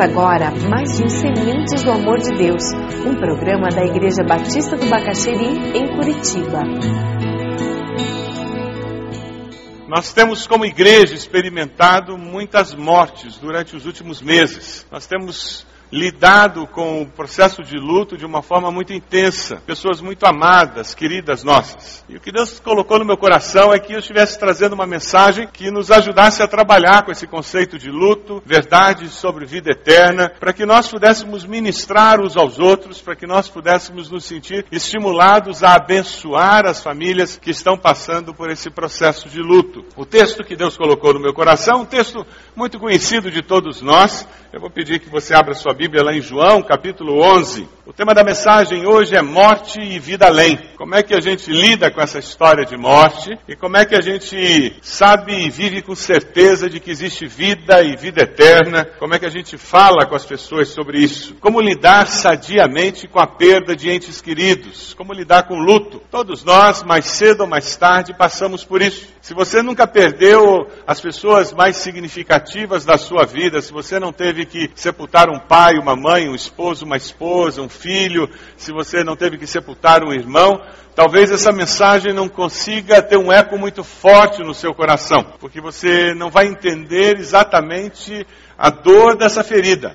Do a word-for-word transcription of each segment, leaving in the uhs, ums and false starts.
Ouça agora mais um Sementes do Amor de Deus, um programa da Igreja Batista do Bacacheri, em Curitiba. Nós temos como igreja experimentado muitas mortes durante os últimos meses. Nós temos lidado com o processo de luto de uma forma muito intensa. Pessoas muito amadas, queridas nossas. E o que Deus colocou no meu coração é que eu estivesse trazendo uma mensagem que nos ajudasse a trabalhar com esse conceito de luto, verdade sobre vida eterna, para que nós pudéssemos ministrar uns aos outros, para que nós pudéssemos nos sentir estimulados a abençoar as famílias que estão passando por esse processo de luto. O texto que Deus colocou no meu coração, um texto muito conhecido de todos nós. Eu vou pedir que você abra sua Bíblia lá em João, capítulo onze. O tema da mensagem hoje é morte e vida além. Como é que a gente lida com essa história de morte e como é que a gente sabe e vive com certeza de que existe vida e vida eterna? Como é que a gente fala com as pessoas sobre isso? Como lidar sadiamente com a perda de entes queridos? Como lidar com o luto? Todos nós, mais cedo ou mais tarde, passamos por isso. Se você nunca perdeu as pessoas mais significativas da sua vida, se você não teve que sepultar um pai, uma mãe, um esposo, uma esposa, um filho, se você não teve que sepultar um irmão, talvez essa mensagem não consiga ter um eco muito forte no seu coração, porque você não vai entender exatamente a dor dessa ferida.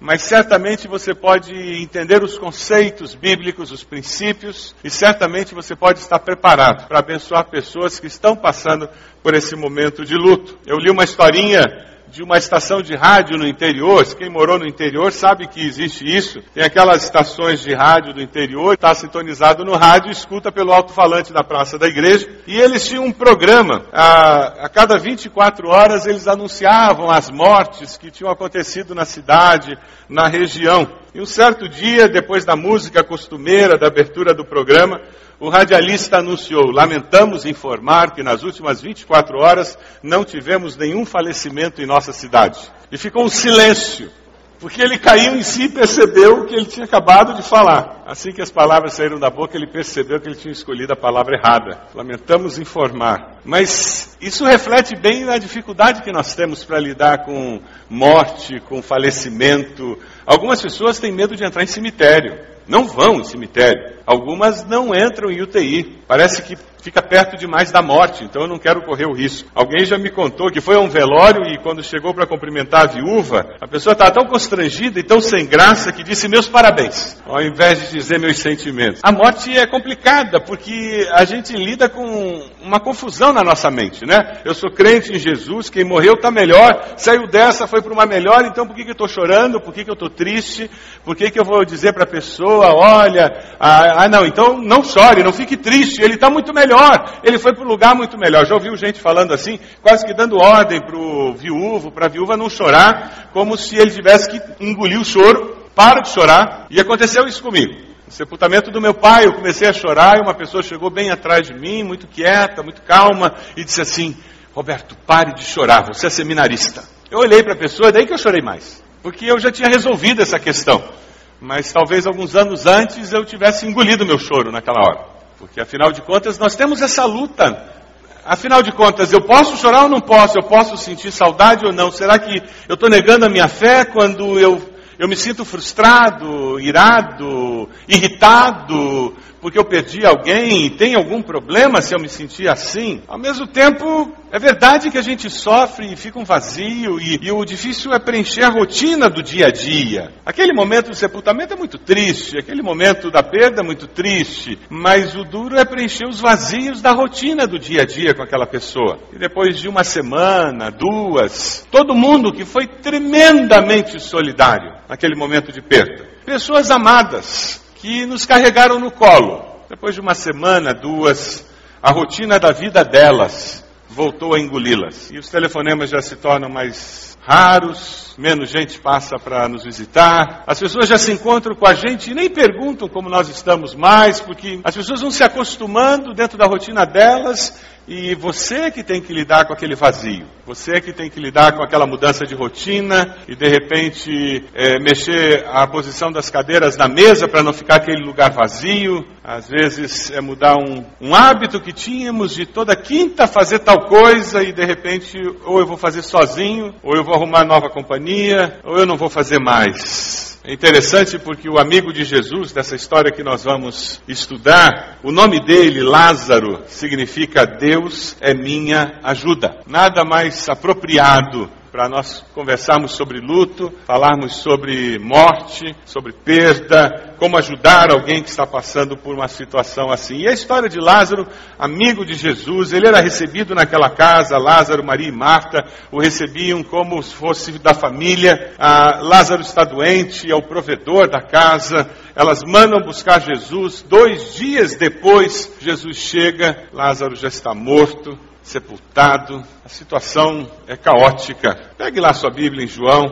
Mas certamente você pode entender os conceitos bíblicos, os princípios, e certamente você pode estar preparado para abençoar pessoas que estão passando por esse momento de luto. Eu li uma historinha de uma estação de rádio no interior. Quem morou no interior sabe que existe isso. Tem aquelas estações de rádio do interior, está sintonizado no rádio, escuta pelo alto-falante da praça da igreja. E eles tinham um programa, a, a cada vinte e quatro horas eles anunciavam as mortes que tinham acontecido na cidade, na região. E um certo dia, depois da música costumeira da abertura do programa, o radialista anunciou: lamentamos informar que nas últimas vinte e quatro horas não tivemos nenhum falecimento em nossa cidade. E ficou um silêncio, porque ele caiu em si e percebeu o que ele tinha acabado de falar. Assim que as palavras saíram da boca, ele percebeu que ele tinha escolhido a palavra errada. Lamentamos informar. Mas isso reflete bem na dificuldade que nós temos para lidar com morte, com falecimento. Algumas pessoas têm medo de entrar em cemitério. Não vão em cemitério. Algumas não entram em U T I. Parece que fica perto demais da morte, então eu não quero correr o risco. Alguém já me contou que foi a um velório e quando chegou para cumprimentar a viúva, a pessoa estava tão constrangida e tão sem graça que disse meus parabéns, ao invés de dizer meus sentimentos. A morte é complicada porque a gente lida com uma confusão na nossa mente, né? Eu sou crente em Jesus, quem morreu está melhor, saiu dessa, foi para uma melhor, então por que, que eu estou chorando? Por que, que eu estou triste? Por que, que eu vou dizer para a pessoa, olha, ah, ah não, então não chore, não fique triste, ele está muito melhor. Ele foi para um lugar muito melhor. Já ouviu gente falando assim, quase que dando ordem para o viúvo, para a viúva não chorar, como se ele tivesse que engolir o choro. Para de chorar. E aconteceu isso comigo. No sepultamento do meu pai, eu comecei a chorar e uma pessoa chegou bem atrás de mim, muito quieta, muito calma, e disse assim, Roberto, pare de chorar, você é seminarista. Eu olhei para a pessoa, daí que eu chorei mais, porque eu já tinha resolvido essa questão. Mas talvez alguns anos antes eu tivesse engolido meu choro naquela hora. Porque, afinal de contas, nós temos essa luta. Afinal de contas, eu posso chorar ou não posso? Eu posso sentir saudade ou não? Será que eu estou negando a minha fé quando eu, eu me sinto frustrado, irado, irritado, porque eu perdi alguém? Tem algum problema se eu me sentir assim? Ao mesmo tempo, é verdade que a gente sofre e fica um vazio, e, e o difícil é preencher a rotina do dia a dia. Aquele momento do sepultamento é muito triste, aquele momento da perda é muito triste, mas o duro é preencher os vazios da rotina do dia a dia com aquela pessoa. E depois de uma semana, duas, todo mundo que foi tremendamente solidário naquele momento de perda. Pessoas amadas que nos carregaram no colo. Depois de uma semana, duas, a rotina da vida delas voltou a engoli-las. E os telefonemas já se tornam mais raros, menos gente passa para nos visitar. As pessoas já se encontram com a gente e nem perguntam como nós estamos mais, porque as pessoas vão se acostumando dentro da rotina delas. E você é que tem que lidar com aquele vazio, você é que tem que lidar com aquela mudança de rotina e de repente é, mexer a posição das cadeiras na mesa para não ficar aquele lugar vazio. Às vezes é mudar um, um hábito que tínhamos de toda quinta fazer tal coisa e de repente ou eu vou fazer sozinho ou eu vou arrumar nova companhia, ou eu não vou fazer mais. É interessante porque o amigo de Jesus, dessa história que nós vamos estudar, o nome dele, Lázaro, significa Deus é minha ajuda. Nada mais apropriado para nós conversarmos sobre luto, falarmos sobre morte, sobre perda, como ajudar alguém que está passando por uma situação assim. E a história de Lázaro, amigo de Jesus, ele era recebido naquela casa, Lázaro, Maria e Marta o recebiam como se fosse da família. Ah, Lázaro está doente, é o provedor da casa, elas mandam buscar Jesus, dois dias depois Jesus chega, Lázaro já está morto, sepultado, a situação é caótica. Pegue lá sua Bíblia em João,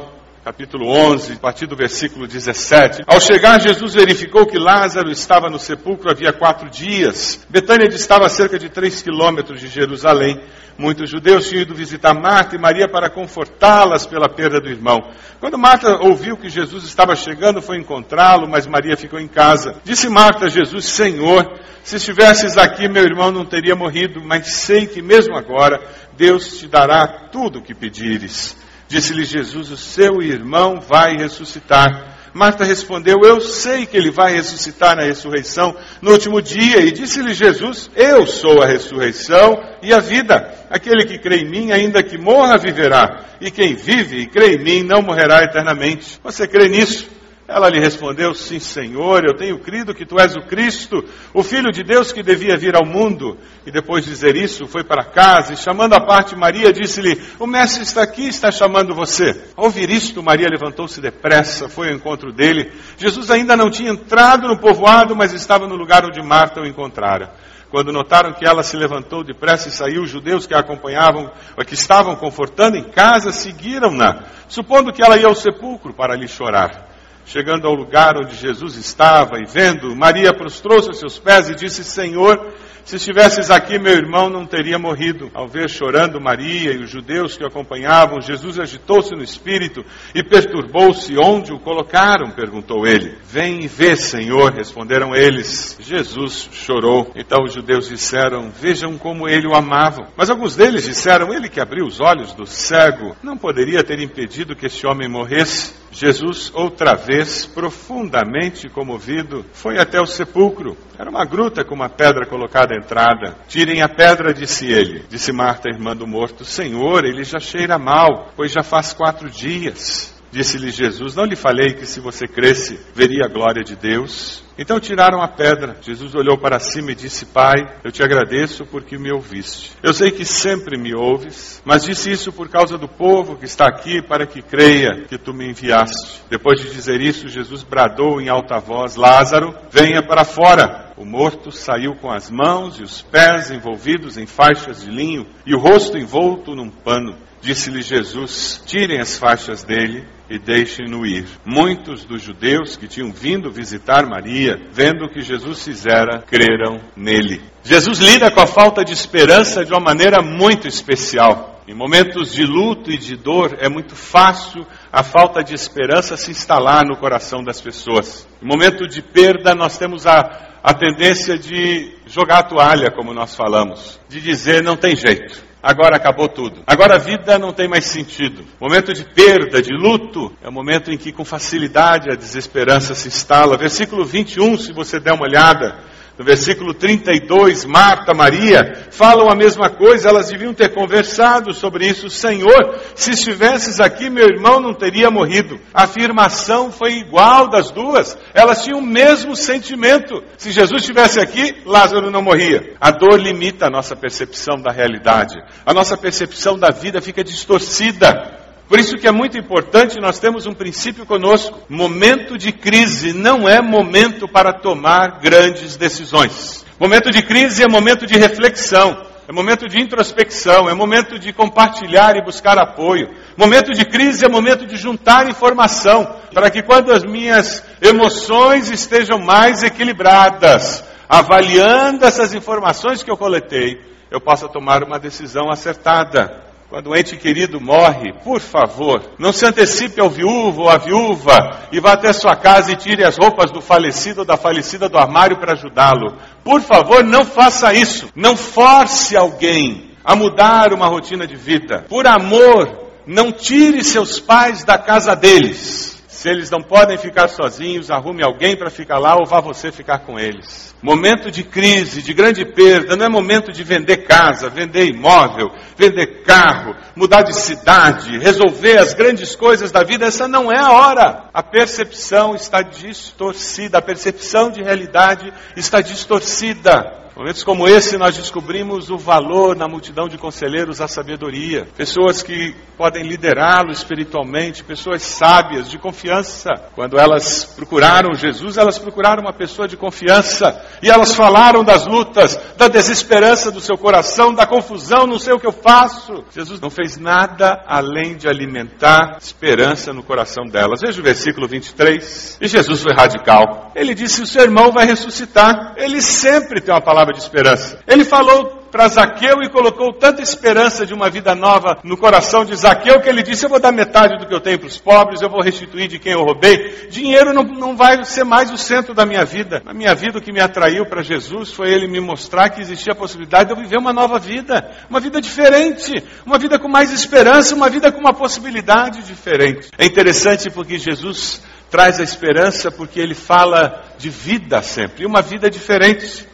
capítulo onze, a partir do versículo dezessete. Ao chegar, Jesus verificou que Lázaro estava no sepulcro havia quatro dias. Betânia distava a cerca de três quilômetros de Jerusalém. Muitos judeus tinham ido visitar Marta e Maria para confortá-las pela perda do irmão. Quando Marta ouviu que Jesus estava chegando, foi encontrá-lo, mas Maria ficou em casa. Disse Marta a Jesus: Senhor, se estivesses aqui, meu irmão não teria morrido, mas sei que mesmo agora Deus te dará tudo o que pedires. Disse-lhe Jesus: o seu irmão vai ressuscitar. Marta respondeu: eu sei que ele vai ressuscitar na ressurreição no último dia. E disse-lhe Jesus: eu sou a ressurreição e a vida. Aquele que crê em mim, ainda que morra, viverá. E quem vive e crê em mim não morrerá eternamente. Você crê nisso? Ela lhe respondeu: sim, Senhor, eu tenho crido que tu és o Cristo, o Filho de Deus que devia vir ao mundo. E depois de dizer isso, foi para casa e, chamando à parte Maria, disse-lhe: o mestre está aqui, está chamando você. Ao ouvir isto, Maria levantou-se depressa, foi ao encontro dele. Jesus ainda não tinha entrado no povoado, mas estava no lugar onde Marta o encontrara. Quando notaram que ela se levantou depressa e saiu, os judeus que a acompanhavam, que estavam confortando em casa, seguiram-na, supondo que ela ia ao sepulcro para lhe chorar. Chegando ao lugar onde Jesus estava e vendo, Maria prostrou-se aos seus pés e disse: Senhor, se estivesses aqui, meu irmão não teria morrido. Ao ver chorando Maria e os judeus que o acompanhavam, Jesus agitou-se no espírito e perturbou-se. Onde o colocaram? Perguntou ele. Vem e vê, Senhor, responderam eles. Jesus chorou. Então os judeus disseram: vejam como ele o amava. Mas alguns deles disseram: ele que abriu os olhos do cego não poderia ter impedido que este homem morresse. Jesus, outra vez, profundamente comovido, foi até o sepulcro. Era uma gruta com uma pedra colocada à entrada. Tirem a pedra, disse ele. Disse Marta, irmã do morto: Senhor, ele já cheira mal, pois já faz quatro dias. Disse-lhe Jesus: não lhe falei que se você cresce, veria a glória de Deus? Então tiraram a pedra. Jesus olhou para cima e disse: Pai, eu te agradeço porque me ouviste. Eu sei que sempre me ouves, mas disse isso por causa do povo que está aqui, para que creia que tu me enviaste. Depois de dizer isso, Jesus bradou em alta voz: Lázaro, venha para fora. O morto saiu com as mãos e os pés envolvidos em faixas de linho e o rosto envolto num pano. Disse-lhe Jesus: tirem as faixas dele e deixem-no ir. Muitos dos judeus que tinham vindo visitar Maria, vendo o que Jesus fizera, creram nele. Jesus lida com a falta de esperança de uma maneira muito especial. Em momentos de luto e de dor, é muito fácil a falta de esperança se instalar no coração das pessoas. Em momento de perda, nós temos a, a tendência de jogar a toalha, como nós falamos, de dizer: não tem jeito. Agora acabou tudo. Agora a vida não tem mais sentido. Momento de perda, de luto, é o momento em que com facilidade a desesperança se instala. Versículo vinte e um, se você der uma olhada, no versículo trinta e dois, Marta, Maria falam a mesma coisa. Elas deviam ter conversado sobre isso. Senhor, se estivesses aqui, meu irmão não teria morrido. A afirmação foi igual das duas. Elas tinham o mesmo sentimento. Se Jesus estivesse aqui, Lázaro não morria. A dor limita a nossa percepção da realidade. A nossa percepção da vida fica distorcida. Por isso que é muito importante nós termos um princípio conosco. Momento de crise não é momento para tomar grandes decisões. Momento de crise é momento de reflexão, é momento de introspecção, é momento de compartilhar e buscar apoio. Momento de crise é momento de juntar informação, para que quando as minhas emoções estejam mais equilibradas, avaliando essas informações que eu coletei, eu possa tomar uma decisão acertada. Quando um ente querido morre, por favor, não se antecipe ao viúvo ou à viúva e vá até sua casa e tire as roupas do falecido ou da falecida do armário para ajudá-lo. Por favor, não faça isso. Não force alguém a mudar uma rotina de vida. Por amor não tire seus pais da casa deles. Se eles não podem ficar sozinhos, arrume alguém para ficar lá ou vá você ficar com eles. Momento de crise, de grande perda, não é momento de vender casa, vender imóvel, vender carro, mudar de cidade, resolver as grandes coisas da vida. Essa não é a hora. A percepção está distorcida, a percepção de realidade está distorcida. Momentos como esse nós descobrimos o valor na multidão de conselheiros à sabedoria. Pessoas que podem liderá-lo espiritualmente, pessoas sábias, de confiança. Quando elas procuraram Jesus, elas procuraram uma pessoa de confiança. E elas falaram das lutas, da desesperança do seu coração, da confusão, não sei o que eu faço. Jesus não fez nada além de alimentar esperança no coração delas. Veja o versículo vinte e três. E Jesus foi radical. Ele disse, o seu irmão vai ressuscitar. Ele sempre tem uma palavra de esperança. Ele falou para Zaqueu e colocou tanta esperança de uma vida nova no coração de Zaqueu que ele disse, eu vou dar metade do que eu tenho para os pobres, eu vou restituir de quem eu roubei. Dinheiro não, não vai ser mais o centro da minha vida. Na minha vida o que me atraiu para Jesus foi ele me mostrar que existia a possibilidade de eu viver uma nova vida, uma vida diferente, uma vida com mais esperança, uma vida com uma possibilidade diferente. É interessante porque Jesus traz a esperança porque ele fala de vida sempre, e uma vida diferente.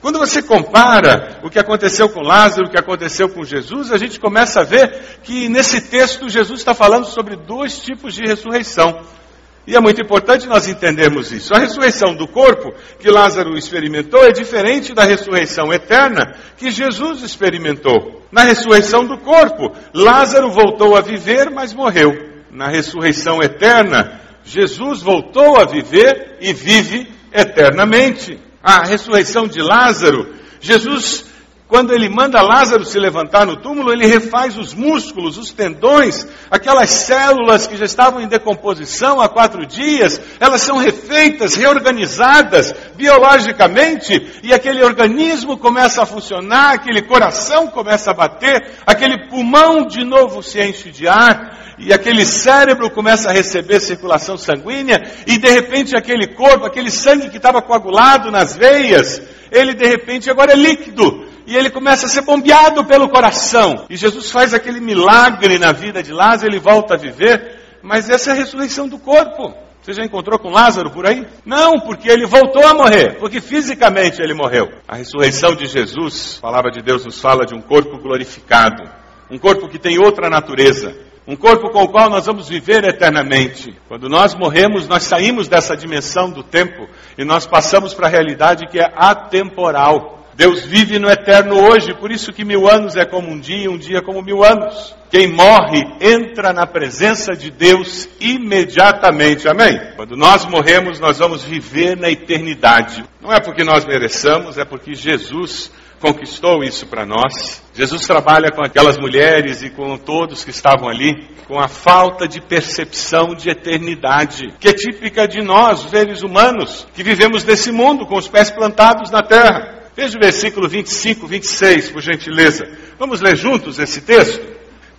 Quando você compara o que aconteceu com Lázaro, o que aconteceu com Jesus, a gente começa a ver que nesse texto Jesus está falando sobre dois tipos de ressurreição. E é muito importante nós entendermos isso. A ressurreição do corpo que Lázaro experimentou é diferente da ressurreição eterna que Jesus experimentou. Na ressurreição do corpo, Lázaro voltou a viver, mas morreu. Na ressurreição eterna, Jesus voltou a viver e vive eternamente. A ressurreição de Lázaro, Jesus, quando ele manda Lázaro se levantar no túmulo, ele refaz os músculos, os tendões, aquelas células que já estavam em decomposição há quatro dias, elas são refeitas, reorganizadas biologicamente, e aquele organismo começa a funcionar, aquele coração começa a bater, aquele pulmão de novo se enche de ar, e aquele cérebro começa a receber circulação sanguínea, e de repente aquele corpo, aquele sangue que estava coagulado nas veias, ele de repente agora é líquido, e ele começa a ser bombeado pelo coração. E Jesus faz aquele milagre na vida de Lázaro, ele volta a viver, mas essa é a ressurreição do corpo. Você já encontrou com Lázaro por aí? Não, porque ele voltou a morrer, porque fisicamente ele morreu. A ressurreição de Jesus, a palavra de Deus nos fala de um corpo glorificado, um corpo que tem outra natureza, um corpo com o qual nós vamos viver eternamente. Quando nós morremos, nós saímos dessa dimensão do tempo e nós passamos para a realidade que é atemporal. Deus vive no eterno hoje, por isso que mil anos é como um dia, um dia é como mil anos. Quem morre entra na presença de Deus imediatamente, amém? Quando nós morremos, nós vamos viver na eternidade. Não é porque nós mereçamos, é porque Jesus conquistou isso para nós. Jesus trabalha com aquelas mulheres e com todos que estavam ali, com a falta de percepção de eternidade, que é típica de nós, seres humanos, que vivemos nesse mundo com os pés plantados na terra. Veja o versículo vinte e cinco, vinte e seis, por gentileza. Vamos ler juntos esse texto?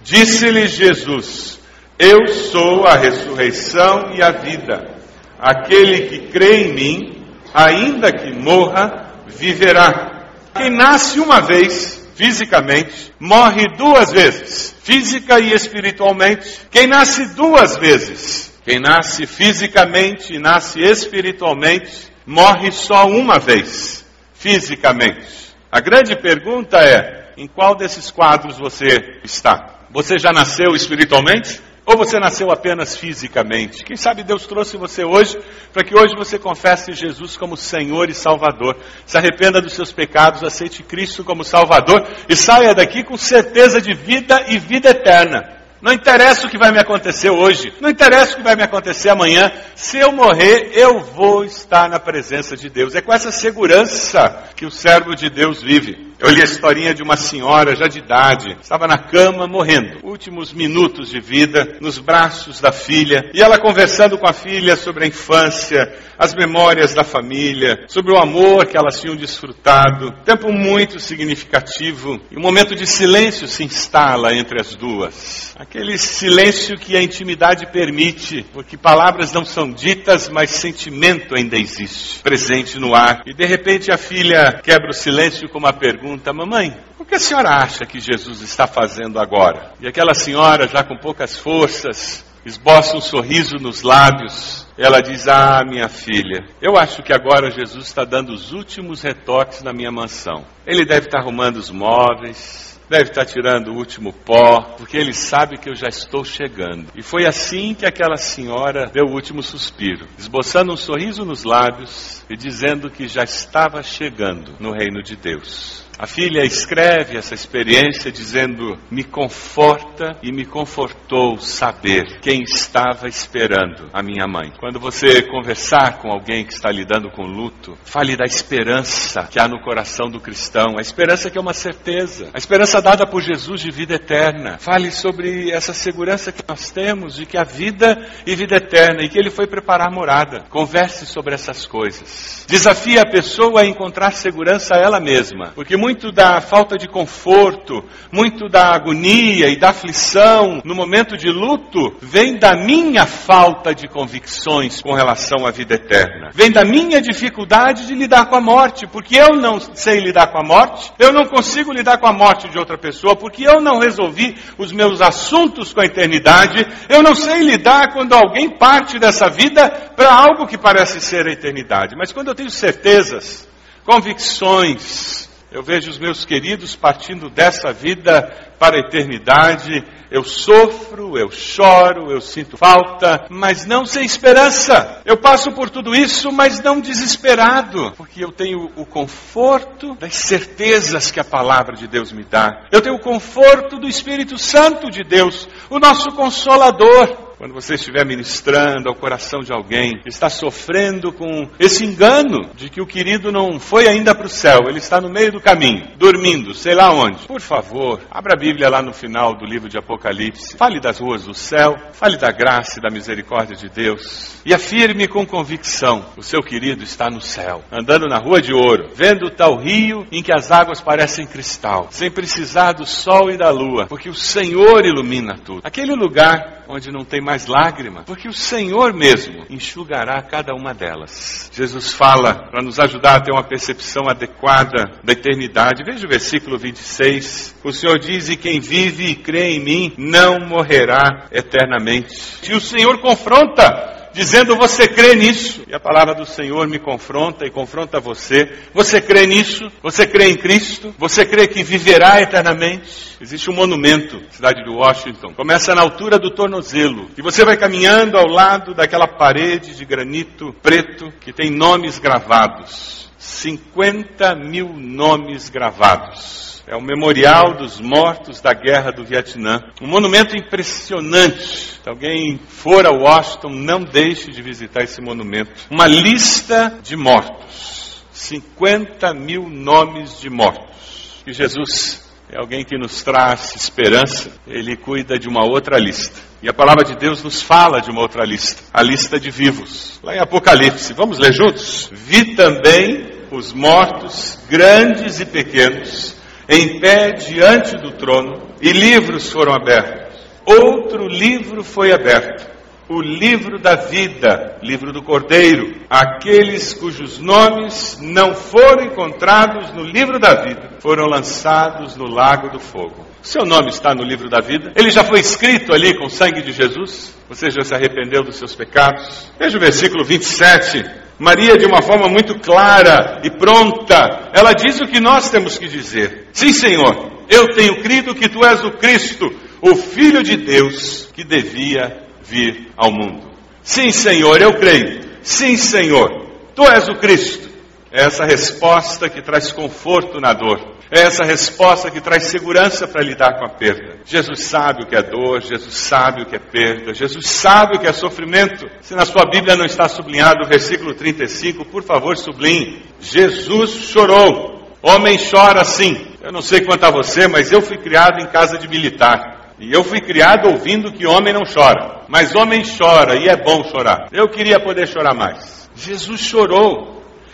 Disse-lhe Jesus, eu sou a ressurreição e a vida. Aquele que crê em mim, ainda que morra, viverá. Quem nasce uma vez, fisicamente, morre duas vezes, física e espiritualmente. Quem nasce duas vezes, quem nasce fisicamente e nasce espiritualmente, morre só uma vez, fisicamente. A grande pergunta é, em qual desses quadros você está? Você já nasceu espiritualmente? Ou você nasceu apenas fisicamente? Quem sabe Deus trouxe você hoje, para que hoje você confesse Jesus como Senhor e Salvador. Se arrependa dos seus pecados, aceite Cristo como Salvador e saia daqui com certeza de vida e vida eterna. Não interessa o que vai me acontecer hoje, não interessa o que vai me acontecer amanhã. Se eu morrer, eu vou estar na presença de Deus. É com essa segurança que o servo de Deus vive. Eu li a historinha de uma senhora já de idade, estava na cama morrendo, últimos minutos de vida, nos braços da filha, e ela conversando com a filha sobre a infância, as memórias da família, sobre o amor que elas tinham desfrutado, tempo muito significativo, e um momento de silêncio se instala entre as duas, aquele silêncio que a intimidade permite, porque palavras não são ditas, mas sentimento ainda existe, presente no ar, e de repente a filha quebra o silêncio com uma pergunta, pergunta, mamãe, o que a senhora acha que Jesus está fazendo agora? E aquela senhora, já com poucas forças, esboça um sorriso nos lábios. Ela diz, ah, minha filha, eu acho que agora Jesus está dando os últimos retoques na minha mansão. Ele deve estar arrumando os móveis, deve estar tirando o último pó, porque ele sabe que eu já estou chegando. E foi assim que aquela senhora deu o último suspiro, esboçando um sorriso nos lábios e dizendo que já estava chegando no reino de Deus. A filha escreve essa experiência dizendo, me conforta e me confortou saber quem estava esperando a minha mãe. Quando você conversar com alguém que está lidando com luto, fale da esperança que há no coração do cristão, a esperança que é uma certeza, a esperança dada por Jesus de vida eterna. Fale sobre essa segurança que nós temos de que há vida e vida eterna e que ele foi preparar morada. Converse sobre essas coisas. Desafie a pessoa a encontrar segurança a ela mesma, porque muito da falta de conforto, muito da agonia e da aflição no momento de luto, vem da minha falta de convicções com relação à vida eterna. Vem da minha dificuldade de lidar com a morte, porque eu não sei lidar com a morte, eu não consigo lidar com a morte de outra pessoa, porque eu não resolvi os meus assuntos com a eternidade, eu não sei lidar quando alguém parte dessa vida para algo que parece ser a eternidade. Mas quando eu tenho certezas, convicções, eu vejo os meus queridos partindo dessa vida para a eternidade. Eu sofro, eu choro, eu sinto falta, mas não sem esperança. Eu passo por tudo isso, mas não desesperado, porque eu tenho o conforto das certezas que a palavra de Deus me dá. Eu tenho o conforto do Espírito Santo de Deus, o nosso Consolador. Quando você estiver ministrando ao coração de alguém que está sofrendo com esse engano de que o querido não foi ainda para o céu, ele está no meio do caminho, dormindo, sei lá onde. Por favor, abra a Bíblia lá no final do livro de Apocalipse. Fale das ruas do céu, fale da graça e da misericórdia de Deus. E afirme com convicção, o seu querido está no céu, andando na rua de ouro, vendo o tal rio em que as águas parecem cristal, sem precisar do sol e da lua, porque o Senhor ilumina tudo. Aquele lugar onde não tem mais mais lágrima, porque o Senhor mesmo enxugará cada uma delas. Jesus fala para nos ajudar a ter uma percepção adequada da eternidade. Veja o versículo vinte e seis. O Senhor diz, e quem vive e crê em mim não morrerá eternamente. E o Senhor confronta, dizendo, você crê nisso? E a palavra do Senhor me confronta e confronta você. Você crê nisso? Você crê em Cristo? Você crê que viverá eternamente? Existe um monumento na cidade de Washington. Começa na altura do tornozelo. E você vai caminhando ao lado daquela parede de granito preto que tem nomes gravados. cinquenta mil nomes gravados. É o memorial dos mortos da guerra do Vietnã. Um monumento impressionante. Se alguém for a Washington, não deixe de visitar esse monumento. Uma lista de mortos. cinquenta mil nomes de mortos. E Jesus é alguém que nos traz esperança. Ele cuida de uma outra lista. E a palavra de Deus nos fala de uma outra lista. A lista de vivos. Lá em Apocalipse. Vamos ler juntos? Vi também os mortos, grandes e pequenos, em pé diante do trono, e livros foram abertos. Outro livro foi aberto, o livro da vida, livro do Cordeiro. Aqueles cujos nomes não foram encontrados no livro da vida foram lançados no lago do fogo. Seu nome está no livro da vida, ele já foi escrito ali com o sangue de Jesus, você já se arrependeu dos seus pecados. Veja o versículo vinte e sete. Maria, de uma forma muito clara e pronta, ela diz o que nós temos que dizer. Sim, Senhor, eu tenho crido que Tu és o Cristo, o Filho de Deus, que devia vir ao mundo. Sim, Senhor, eu creio. Sim, Senhor, Tu és o Cristo. É essa resposta que traz conforto na dor. É essa resposta que traz segurança para lidar com a perda. Jesus sabe o que é dor, Jesus sabe o que é perda, Jesus sabe o que é sofrimento. Se na sua Bíblia não está sublinhado o versículo trinta e cinco, por favor sublinhe. Jesus chorou. Homem chora sim. Eu não sei quanto a você, mas eu fui criado em casa de militar. E eu fui criado ouvindo que homem não chora. Mas homem chora e é bom chorar. Eu queria poder chorar mais. Jesus chorou.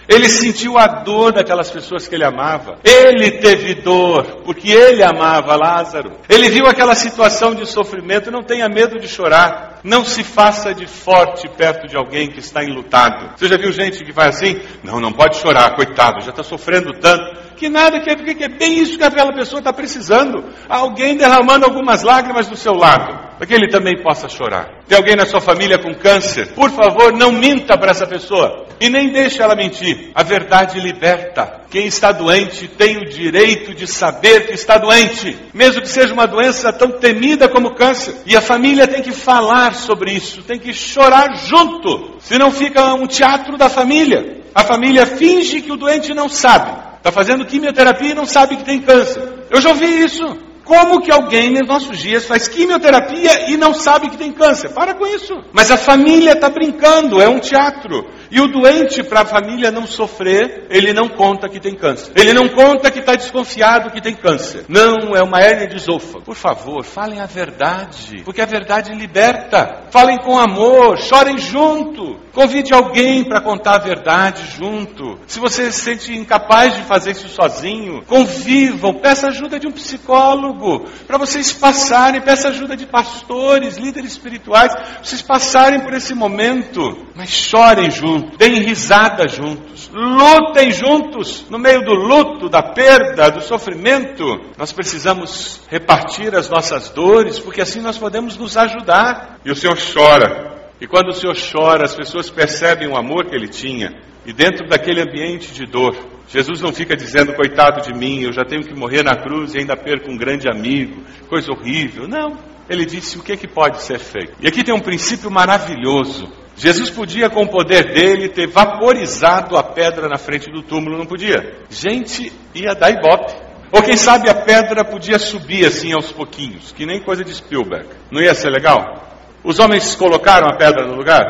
Ele sentiu a dor daquelas pessoas que ele amava. Ele teve dor, porque ele amava Lázaro. Ele viu aquela situação de sofrimento. Não tenha medo de chorar. Não se faça de forte perto de alguém que está enlutado. Você já viu gente que faz assim? Não, não pode chorar, coitado, já está sofrendo tanto. Que nada, que é, que é bem isso que aquela pessoa está precisando. Alguém derramando algumas lágrimas do seu lado, para que ele também possa chorar. Tem alguém na sua família com câncer? Por favor, não minta para essa pessoa. E nem deixe ela mentir. A verdade liberta. Quem está doente tem o direito de saber que está doente, mesmo que seja uma doença tão temida como o câncer. E a família tem que falar sobre isso, tem que chorar junto. Senão fica um teatro da família. A família finge que o doente não sabe. Está fazendo quimioterapia e não sabe que tem câncer. Eu já ouvi isso. Como que alguém nos nossos dias faz quimioterapia e não sabe que tem câncer? Para com isso. Mas a família está brincando, é um teatro. E o doente, para a família não sofrer, ele não conta que tem câncer. Ele não conta que está desconfiado que tem câncer. Não, é uma hérnia de esôfago. Por favor, falem a verdade, porque a verdade liberta. Falem com amor, chorem junto. Convide alguém para contar a verdade junto. Se você se sente incapaz de fazer isso sozinho, convivam, peça ajuda de um psicólogo. Para vocês passarem, peça ajuda de pastores, líderes espirituais, vocês passarem por esse momento, mas chorem juntos, deem risada juntos, lutem juntos, no meio do luto, da perda, do sofrimento, nós precisamos repartir as nossas dores, porque assim nós podemos nos ajudar. E o Senhor chora, e quando o Senhor chora, as pessoas percebem o amor que Ele tinha, e dentro daquele ambiente de dor, Jesus não fica dizendo, coitado de mim, eu já tenho que morrer na cruz e ainda perco um grande amigo, coisa horrível. Não, ele disse, o que, que pode ser feito? E aqui tem um princípio maravilhoso. Jesus podia, com o poder dele, ter vaporizado a pedra na frente do túmulo, não podia? Gente, ia dar ibope. Ou quem sabe a pedra podia subir assim aos pouquinhos, que nem coisa de Spielberg. Não ia ser legal? Os homens colocaram a pedra no lugar?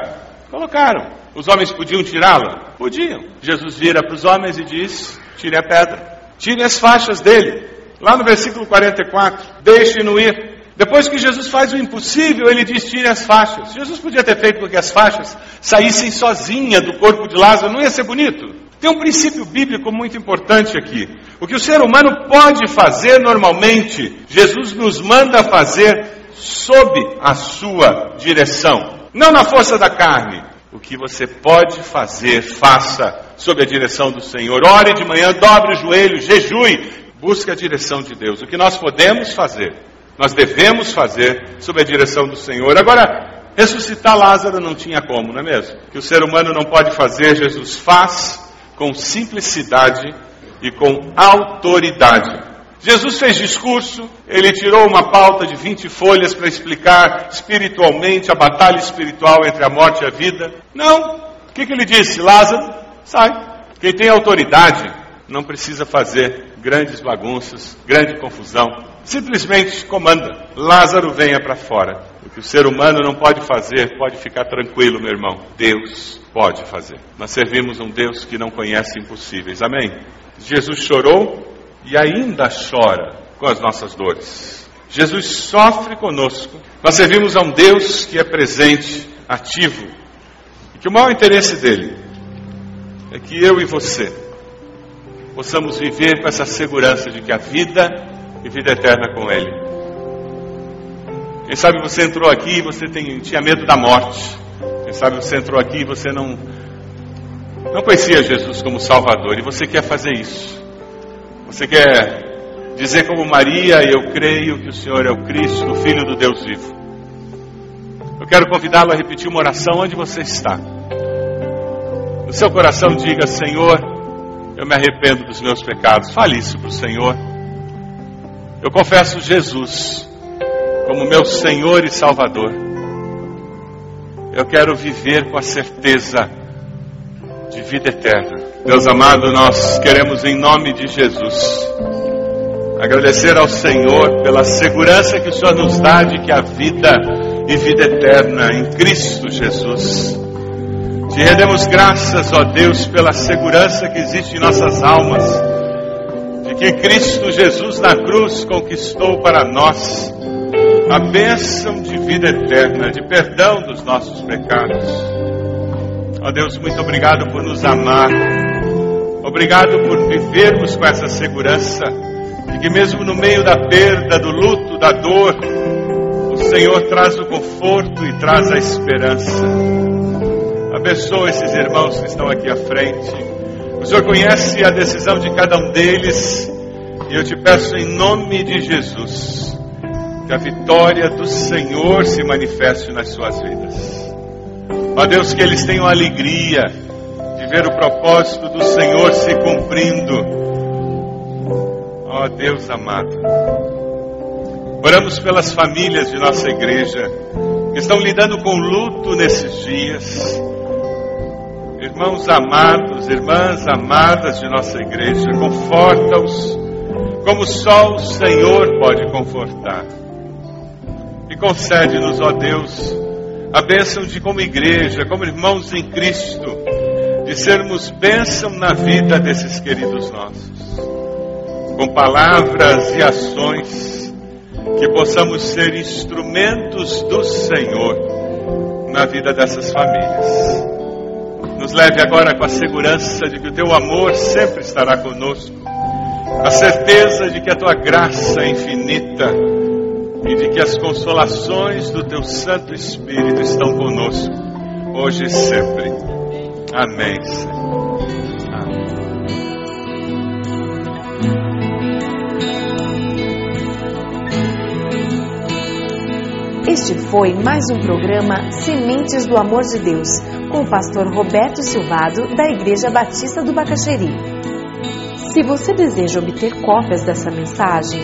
Colocaram. Os homens podiam tirá-la? Podiam. Jesus vira para os homens e diz, tire a pedra, tire as faixas dele. Lá no versículo quarenta e quatro, deixe-no ir. Depois que Jesus faz o impossível, ele diz, tire as faixas. Jesus podia ter feito com que as faixas saíssem sozinha do corpo de Lázaro, não ia ser bonito? Tem um princípio bíblico muito importante aqui. O que o ser humano pode fazer normalmente, Jesus nos manda fazer sob a sua direção. Não na força da carne. O que você pode fazer, faça sob a direção do Senhor. Ore de manhã, dobre o joelho, jejue, busque a direção de Deus. O que nós podemos fazer, nós devemos fazer sob a direção do Senhor. Agora, ressuscitar Lázaro não tinha como, não é mesmo? O que o ser humano não pode fazer, Jesus faz com simplicidade e com autoridade. Jesus fez discurso, ele tirou uma pauta de vinte folhas para explicar espiritualmente a batalha espiritual entre a morte e a vida. Não, o que, que ele disse? Lázaro, sai. Quem tem autoridade não precisa fazer grandes bagunças, grande confusão. Simplesmente comanda, Lázaro venha para fora. O que o ser humano não pode fazer, pode ficar tranquilo, meu irmão. Deus pode fazer. Nós servimos um Deus que não conhece impossíveis, amém? Jesus chorou. E ainda chora com as nossas dores. Jesus sofre conosco. Nós servimos a um Deus que é presente, ativo. E que o maior interesse dele é que eu e você possamos viver com essa segurança de que a vida é vida eterna com ele. Quem sabe você entrou aqui e você tem, tinha medo da morte. Quem sabe você entrou aqui e você não, não conhecia Jesus como Salvador. E você quer fazer isso. Você quer dizer como Maria, eu creio que o Senhor é o Cristo, o Filho do Deus vivo. Eu quero convidá-lo a repetir uma oração onde você está. No seu coração diga, Senhor, eu me arrependo dos meus pecados. Fale isso para o Senhor. Eu confesso Jesus como meu Senhor e Salvador. Eu quero viver com a certeza de vida eterna. Deus amado, nós queremos em nome de Jesus agradecer ao Senhor pela segurança que o Senhor nos dá de que a vida e vida eterna em Cristo Jesus. Te rendemos graças, ó Deus, pela segurança que existe em nossas almas, de que Cristo Jesus na cruz conquistou para nós a bênção de vida eterna, de perdão dos nossos pecados. Ó Deus, muito obrigado por nos amar, Obrigado por vivermos com essa segurança de que mesmo no meio da perda, do luto, da dor, o Senhor traz o conforto e traz a esperança. Abençoa esses irmãos que estão aqui à frente. O Senhor conhece a decisão de cada um deles e eu te peço em nome de Jesus que a vitória do Senhor se manifeste nas suas vidas. Ó Deus, que eles tenham alegria de ver o propósito do Senhor se cumprindo. Ó Deus amado, oramos pelas famílias de nossa igreja que estão lidando com luto nesses dias. Irmãos amados, irmãs amadas de nossa igreja, conforta-os como só o Senhor pode confortar. E concede-nos, ó Deus, a bênção de, como igreja, como irmãos em Cristo, de sermos bênção na vida desses queridos nossos, com palavras e ações, que possamos ser instrumentos do Senhor na vida dessas famílias. Nos leve agora com a segurança de que o teu amor sempre estará conosco, a certeza de que a tua graça é infinita e de que as consolações do teu Santo Espírito estão conosco, hoje e sempre. Amém, Senhor. Amém. Este foi mais um programa Sementes do Amor de Deus, com o pastor Roberto Silvado, da Igreja Batista do Bacacheri. Se você deseja obter cópias dessa mensagem,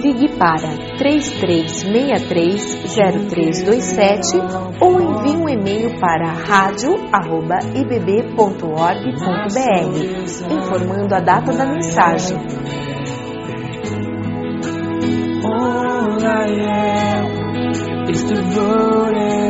ligue para três três seis três zero três dois sete ou envie um e-mail para rádio arroba i b b ponto org ponto b r, informando a data da mensagem. Oh, yeah.